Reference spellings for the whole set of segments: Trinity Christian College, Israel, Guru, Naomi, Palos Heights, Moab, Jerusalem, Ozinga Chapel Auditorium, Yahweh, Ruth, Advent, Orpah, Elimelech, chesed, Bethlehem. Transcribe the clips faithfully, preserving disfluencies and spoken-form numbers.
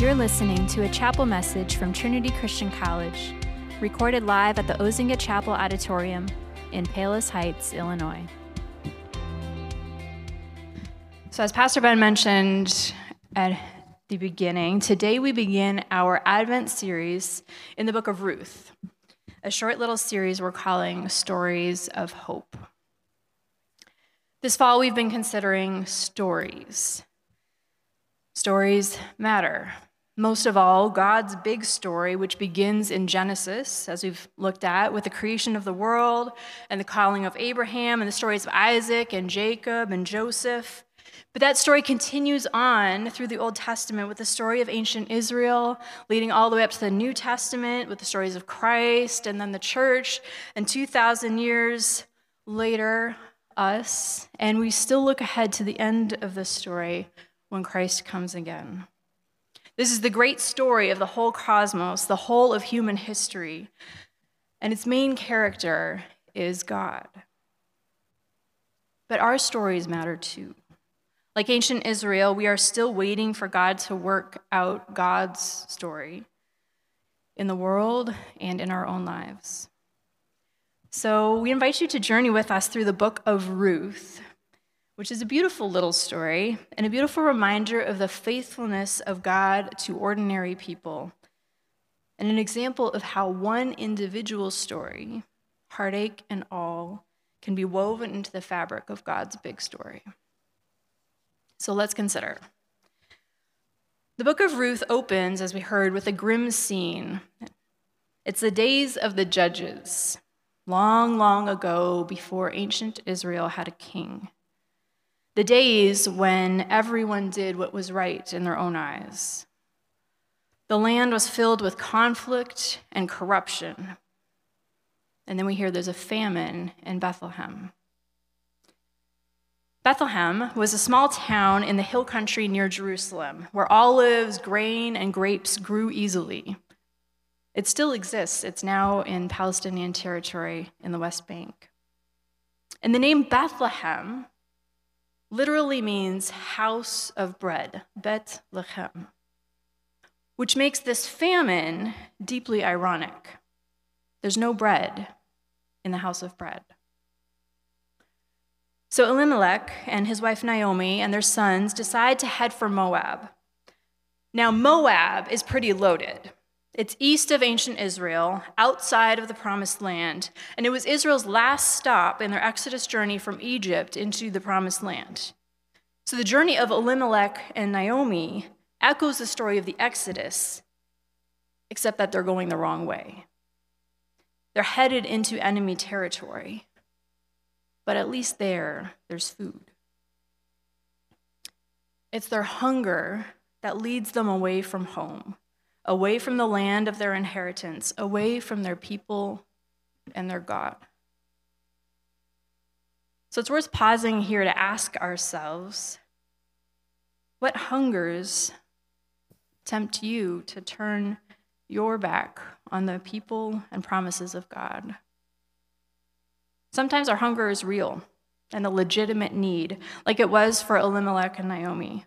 You're listening to a chapel message from Trinity Christian College, recorded live at the Ozinga Chapel Auditorium in Palos Heights, Illinois. So as Pastor Ben mentioned at the beginning, today we begin our Advent series in the book of Ruth, a short little series we're calling Stories of Hope. This fall, we've been considering stories. Stories matter. Most of all, God's big story, which begins in Genesis, as we've looked at, with the creation of the world and the calling of Abraham and the stories of Isaac and Jacob and Joseph. But that story continues on through the Old Testament with the story of ancient Israel, leading all the way up to the New Testament with the stories of Christ and then the church, and two thousand years later, us, and we still look ahead to the end of the story when Christ comes again. This is the great story of the whole cosmos, the whole of human history, and its main character is God. But our stories matter too. Like ancient Israel, we are still waiting for God to work out God's story in the world and in our own lives. So we invite you to journey with us through the book of Ruth, which is a beautiful little story and a beautiful reminder of the faithfulness of God to ordinary people, and an example of how one individual story, heartache and all, can be woven into the fabric of God's big story. So let's consider. The book of Ruth opens, as we heard, with a grim scene. It's the days of the judges, long, long ago before ancient Israel had a king. The days when everyone did what was right in their own eyes. The land was filled with conflict and corruption. And then we hear there's a famine in Bethlehem. Bethlehem was a small town in the hill country near Jerusalem, where olives, grain, and grapes grew easily. It still exists. It's now in Palestinian territory in the West Bank. And the name Bethlehem literally means house of bread, Bethlehem, which makes this famine deeply ironic. There's no bread in the house of bread. So Elimelech and his wife Naomi and their sons decide to head for Moab. Now Moab is pretty loaded. It's east of ancient Israel, outside of the Promised Land, and it was Israel's last stop in their Exodus journey from Egypt into the Promised Land. So the journey of Elimelech and Naomi echoes the story of the Exodus, except that they're going the wrong way. They're headed into enemy territory, but at least there, there's food. It's their hunger that leads them away from home, away from the land of their inheritance, away from their people and their God. So it's worth pausing here to ask ourselves, what hungers tempt you to turn your back on the people and promises of God? Sometimes our hunger is real and a legitimate need, like it was for Elimelech and Naomi,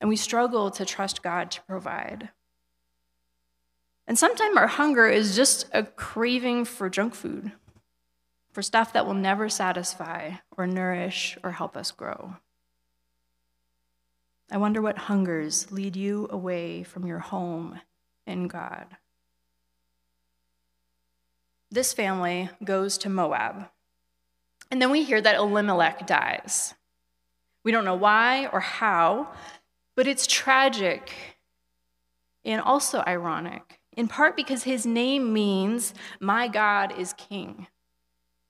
and we struggle to trust God to provide. And sometimes our hunger is just a craving for junk food, for stuff that will never satisfy or nourish or help us grow. I wonder what hungers lead you away from your home in God. This family goes to Moab, and then we hear that Elimelech dies. We don't know why or how, but it's tragic and also ironic, in part because his name means, "My God is King,"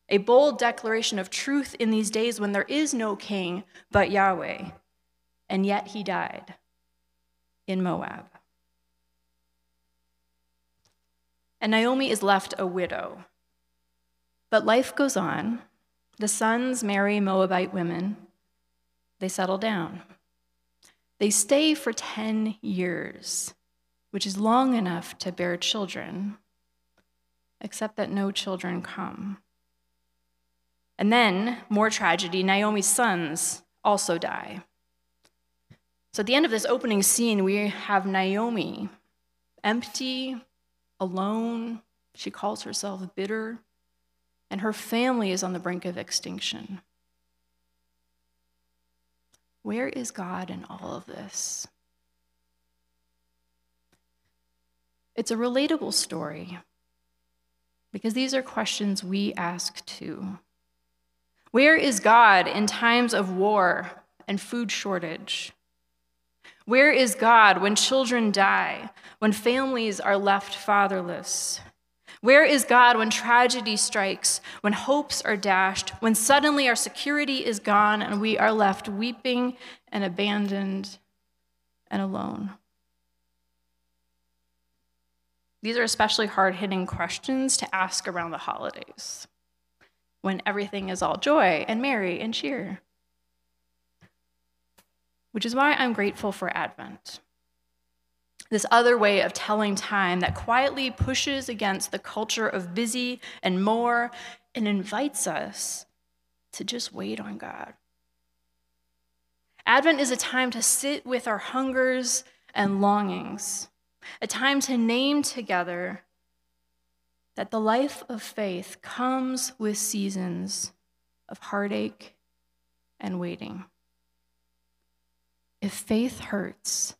a bold declaration of truth in these days when there is no king but Yahweh, and yet he died in Moab. And Naomi is left a widow, but life goes on. The sons marry Moabite women. They settle down. They stay for ten years. Which is long enough to bear children, except that no children come. And then, more tragedy, Naomi's sons also die. So at the end of this opening scene, we have Naomi, empty, alone. She calls herself bitter, and her family is on the brink of extinction. Where is God in all of this? It's a relatable story, because these are questions we ask too. Where is God in times of war and food shortage? Where is God when children die, when families are left fatherless? Where is God when tragedy strikes, when hopes are dashed, when suddenly our security is gone and we are left weeping and abandoned and alone? These are especially hard-hitting questions to ask around the holidays, when everything is all joy and merry and cheer. Which is why I'm grateful for Advent, this other way of telling time that quietly pushes against the culture of busy and more and invites us to just wait on God. Advent is a time to sit with our hungers and longings, a time to name together that the life of faith comes with seasons of heartache and waiting. If faith hurts,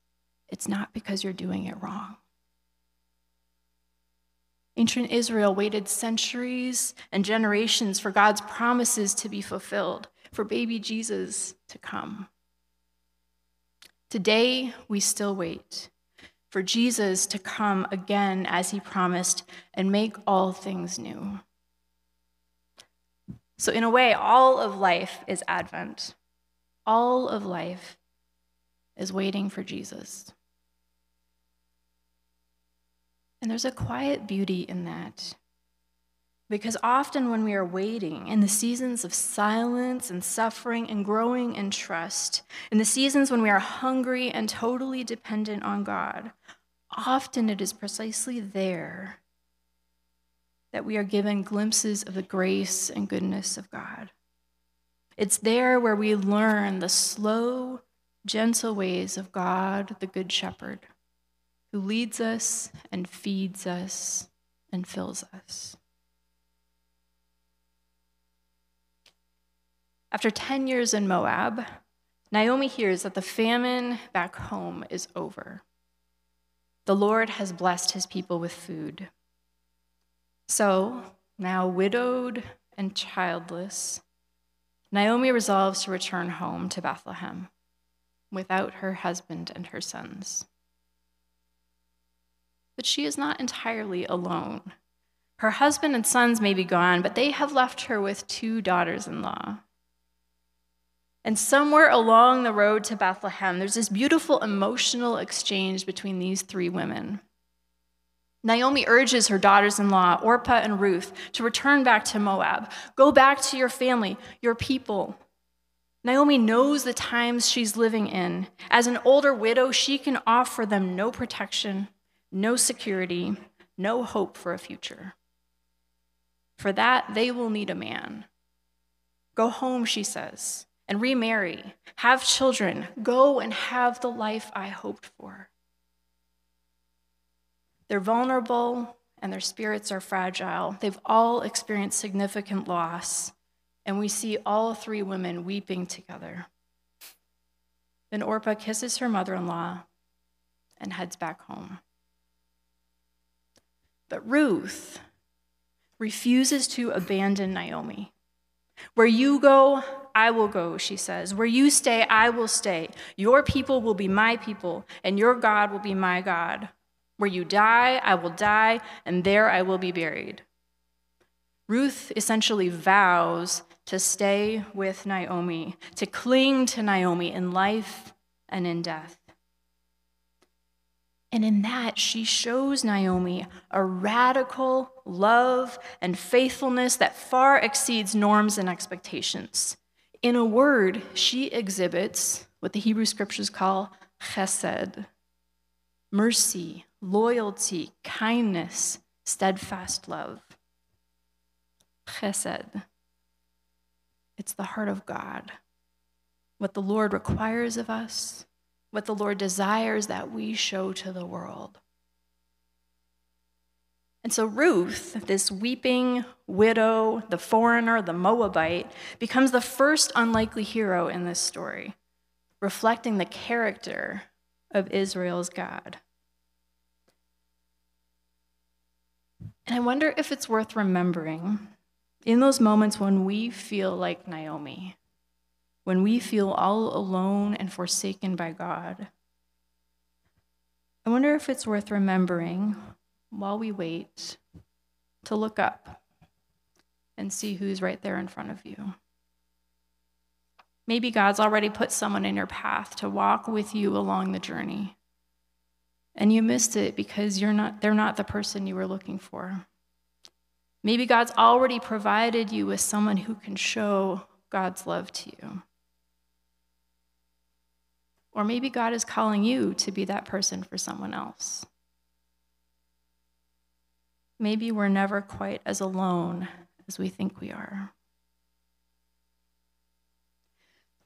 it's not because you're doing it wrong. Ancient Israel waited centuries and generations for God's promises to be fulfilled, for baby Jesus to come. Today, we still wait for Jesus to come again as he promised and make all things new. So in a way, all of life is Advent. All of life is waiting for Jesus. And there's a quiet beauty in that, because often when we are waiting in the seasons of silence and suffering and growing in trust, in the seasons when we are hungry and totally dependent on God, often it is precisely there that we are given glimpses of the grace and goodness of God. It's there where we learn the slow, gentle ways of God, the Good Shepherd, who leads us and feeds us and fills us. After ten years in Moab, Naomi hears that the famine back home is over. The Lord has blessed his people with food. So, now widowed and childless, Naomi resolves to return home to Bethlehem, without her husband and her sons. But she is not entirely alone. Her husband and sons may be gone, but they have left her with two daughters-in-law. And somewhere along the road to Bethlehem, there's this beautiful emotional exchange between these three women. Naomi urges her daughters-in-law, Orpah and Ruth, to return back to Moab. Go back to your family, your people. Naomi knows the times she's living in. As an older widow, she can offer them no protection, no security, no hope for a future. For that, they will need a man. Go home, she says, and remarry, have children, go and have the life I hoped for. They're vulnerable and their spirits are fragile. They've all experienced significant loss. And we see all three women weeping together. Then Orpah kisses her mother-in-law and heads back home. But Ruth refuses to abandon Naomi. Where you go, I will go, she says. Where you stay, I will stay. Your people will be my people, and your God will be my God. Where you die, I will die, and there I will be buried. Ruth essentially vows to stay with Naomi, to cling to Naomi in life and in death. And in that, she shows Naomi a radical love and faithfulness that far exceeds norms and expectations. In a word, she exhibits what the Hebrew scriptures call chesed, mercy, loyalty, kindness, steadfast love. Chesed. It's the heart of God, what the Lord requires of us what the Lord desires that we show to the world. And so Ruth, this weeping widow, the foreigner, the Moabite, becomes the first unlikely hero in this story, reflecting the character of Israel's God. And I wonder if it's worth remembering in those moments when we feel like Naomi, when we feel all alone and forsaken by God. I wonder if it's worth remembering, while we wait, to look up and see who's right there in front of you. Maybe God's already put someone in your path to walk with you along the journey, and you missed it because you're not, they're not the person you were looking for. Maybe God's already provided you with someone who can show God's love to you. Or maybe God is calling you to be that person for someone else. Maybe we're never quite as alone as we think we are.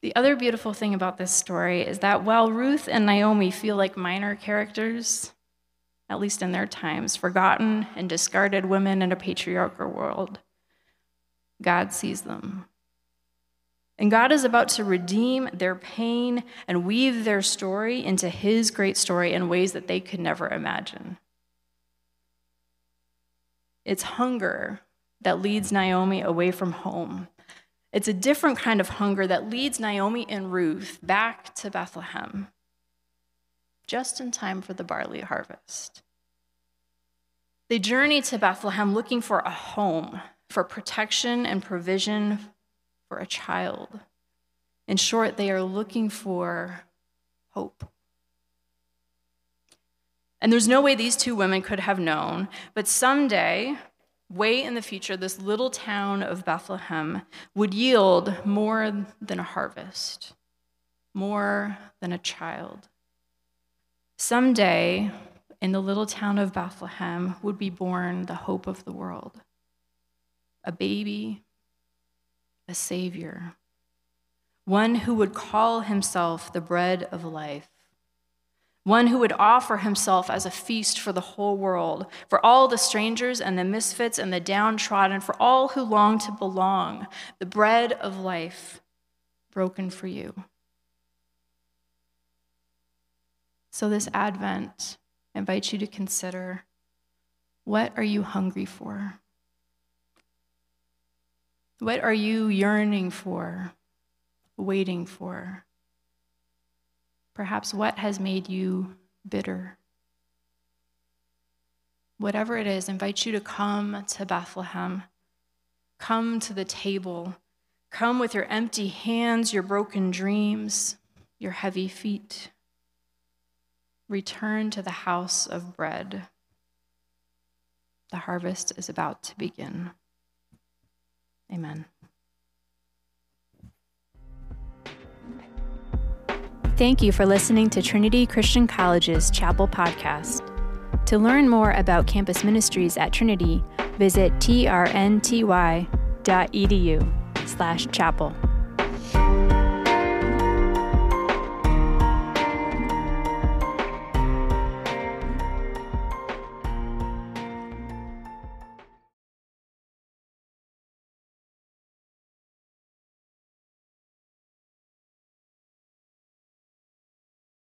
The other beautiful thing about this story is that while Ruth and Naomi feel like minor characters, at least in their times, forgotten and discarded women in a patriarchal world, God sees them. And God is about to redeem their pain and weave their story into his great story in ways that they could never imagine. It's hunger that leads Naomi away from home. It's a different kind of hunger that leads Naomi and Ruth back to Bethlehem, just in time for the barley harvest. They journey to Bethlehem looking for a home, for protection and provision for a child. In short, they are looking for hope. And there's no way these two women could have known, but someday, way in the future, this little town of Bethlehem would yield more than a harvest, more than a child. Someday, in the little town of Bethlehem would be born the hope of the world, a baby, a savior, one who would call himself the bread of life, one who would offer himself as a feast for the whole world, for all the strangers and the misfits and the downtrodden, for all who long to belong, the bread of life broken for you. So this Advent, I invite you to consider, what are you hungry for? What are you yearning for, waiting for? Perhaps what has made you bitter? Whatever it is, I invite you to come to Bethlehem. Come to the table. Come with your empty hands, your broken dreams, your heavy feet. Return to the house of bread. The harvest is about to begin. Amen. Thank you for listening to Trinity Christian College's Chapel Podcast. To learn more about campus ministries at Trinity, visit trnty dot edu slash chapel.